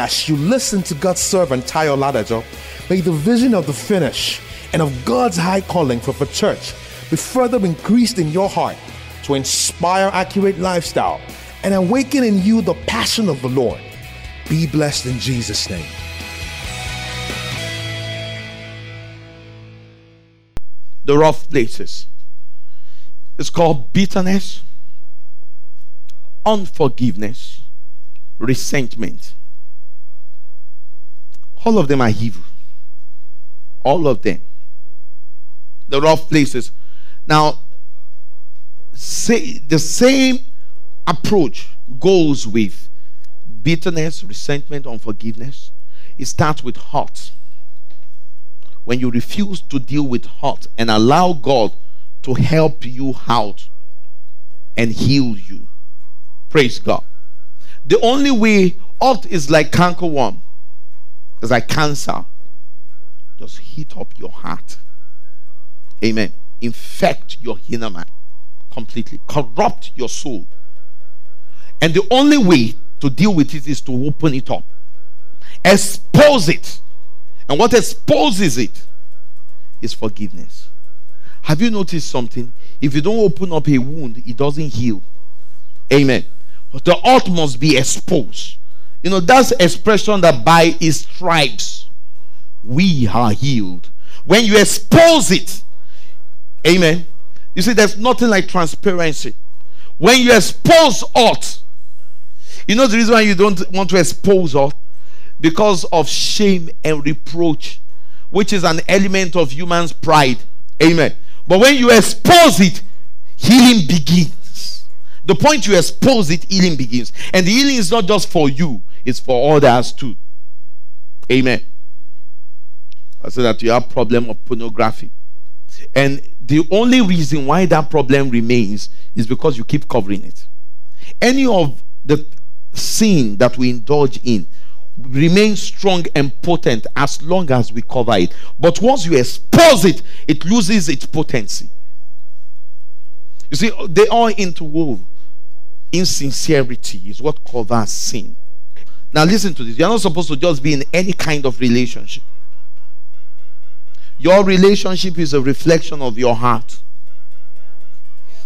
As you listen to God's servant Tayo Ladajo, may the vision of the finish and of God's high calling for the church be further increased in your heart to inspire accurate lifestyle and awaken in you the passion of the Lord. Be blessed in Jesus' name. The rough places. It's called bitterness, unforgiveness, resentment. All of them are evil. All of them. The rough places. Now, the same approach goes with bitterness, resentment, unforgiveness. It starts with hurt. When you refuse to deal with hurt and allow God to help you out and heal you. Praise God. The only way hurt is like cankerworm. It's like cancer. Just heat up your heart. Amen. Infect your inner man completely. Corrupt your soul. And the only way to deal with it is to open it up. Expose it. And what exposes it is forgiveness. Have you noticed something? If you don't open up a wound, it doesn't heal. Amen. But the hurt must be exposed. You know, that's expression that by his stripes we are healed. When you expose it, amen. You see, there's nothing like transparency. When you expose hurt, you know the reason why you don't want to expose hurt? Because of shame and reproach, which is an element of human's pride. Amen. But when you expose it, healing begins. The point you expose it, healing begins. And the healing is not just for you, it's for others too. Amen. I said that you have problem of pornography, and the only reason why that problem remains is because you keep covering it. Any of the sin that we indulge in remains strong and potent as long as we cover it. But once you expose it, it loses its potency. You see, they are interwoven. Insincerity is what covers sin. Now listen to this. You're not supposed to just be in any kind of relationship. Your relationship is a reflection of your heart.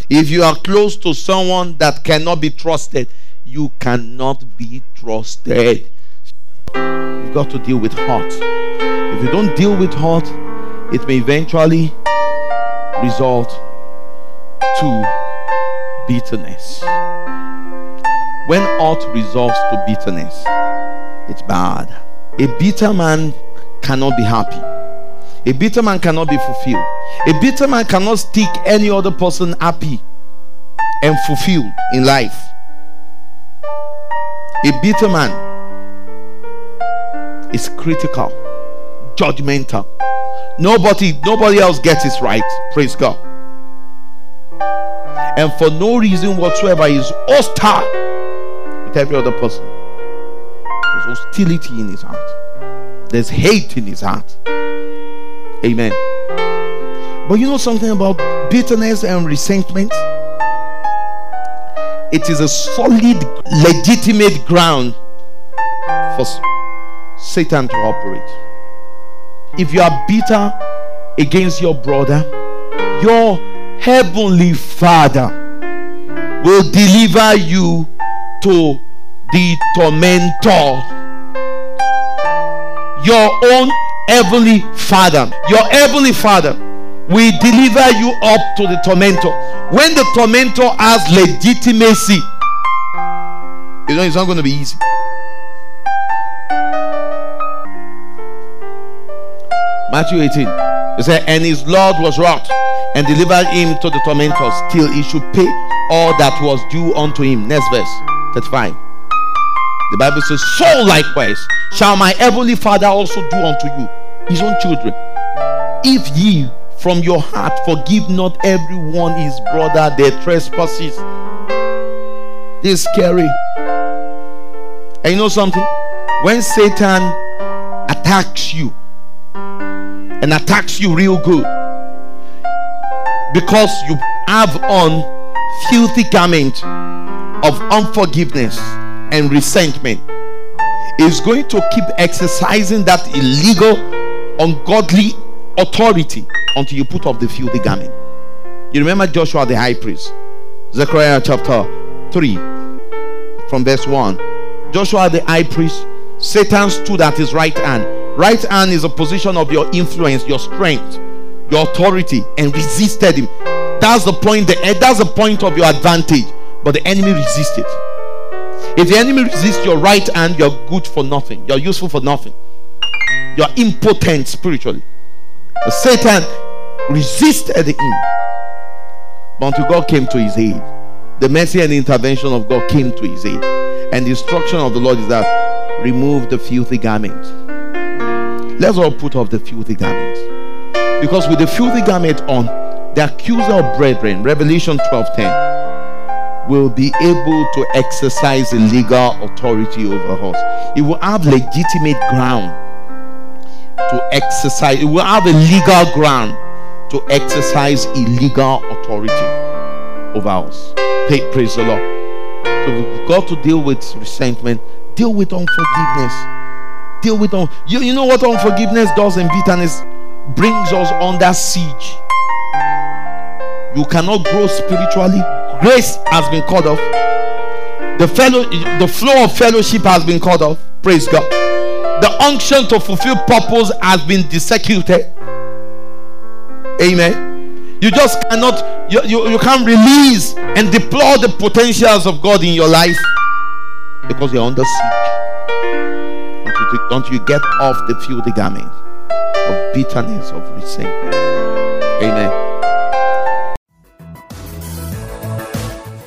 If you are close to someone that cannot be trusted, you cannot be trusted. You've got to deal with hurt. If you don't deal with hurt, it may eventually result to bitterness. When hurt resolves to bitterness, it's bad. A bitter man cannot be happy. A bitter man cannot be fulfilled. A bitter man cannot stick any other person happy and fulfilled in life. A bitter man is critical, judgmental. Nobody else gets it right. Praise God. And for no reason whatsoever is hostile with every other person. There's hostility in his heart. There's hate in his heart. Amen. But you know something about bitterness and resentment? It is a solid, legitimate ground for Satan to operate. If you are bitter against your brother, your heavenly Father will deliver you to the tormentor. Your own heavenly Father, your heavenly Father will deliver you up to the tormentor. When the tormentor has legitimacy, you know it's not going to be easy. Matthew 18, it said, and his Lord was wroth, and delivered him to the tormentors, till he should pay all that was due unto him. Next verse, 35. The Bible says, so likewise shall my heavenly Father also do unto you, his own children, if ye from your heart forgive not everyone his brother their trespasses. This is scary. And you know something? When Satan attacks you, and attacks you real good because you have on filthy garment of unforgiveness and resentment, is going to keep exercising that illegal, ungodly authority until you put off the filthy garment. You remember Joshua the high priest, Zechariah chapter 3 from verse 1. Joshua the high priest, Satan stood at his right hand. Right hand is a position of your influence, your strength, your authority, and resisted him. That's the point. That's the point of your advantage. But the enemy resisted. If the enemy resists your right hand, you're good for nothing. You're useful for nothing. You're impotent spiritually. But Satan resisted him. But until God came to his aid, the mercy and intervention of God came to his aid. And the instruction of the Lord is that remove the filthy garment. Let's all put off the filthy garment. Because with the filthy garment on, the accuser of brethren, Revelation 12:10, will be able to exercise illegal authority over us. It will have legitimate ground to exercise. It will have a legal ground to exercise illegal authority over us. Praise the Lord. So we've got to deal with resentment, deal with unforgiveness, deal with you know what unforgiveness does, and bitterness brings us under siege. You cannot grow spiritually. Grace has been cut off. The flow of fellowship has been cut off. Praise God. The unction to fulfill purpose has been desecrated. Amen. You just cannot. You can't release and deploy the potentials of God in your life because you're under siege. Until you get off the filthy garment of bitterness, of resentment. Amen.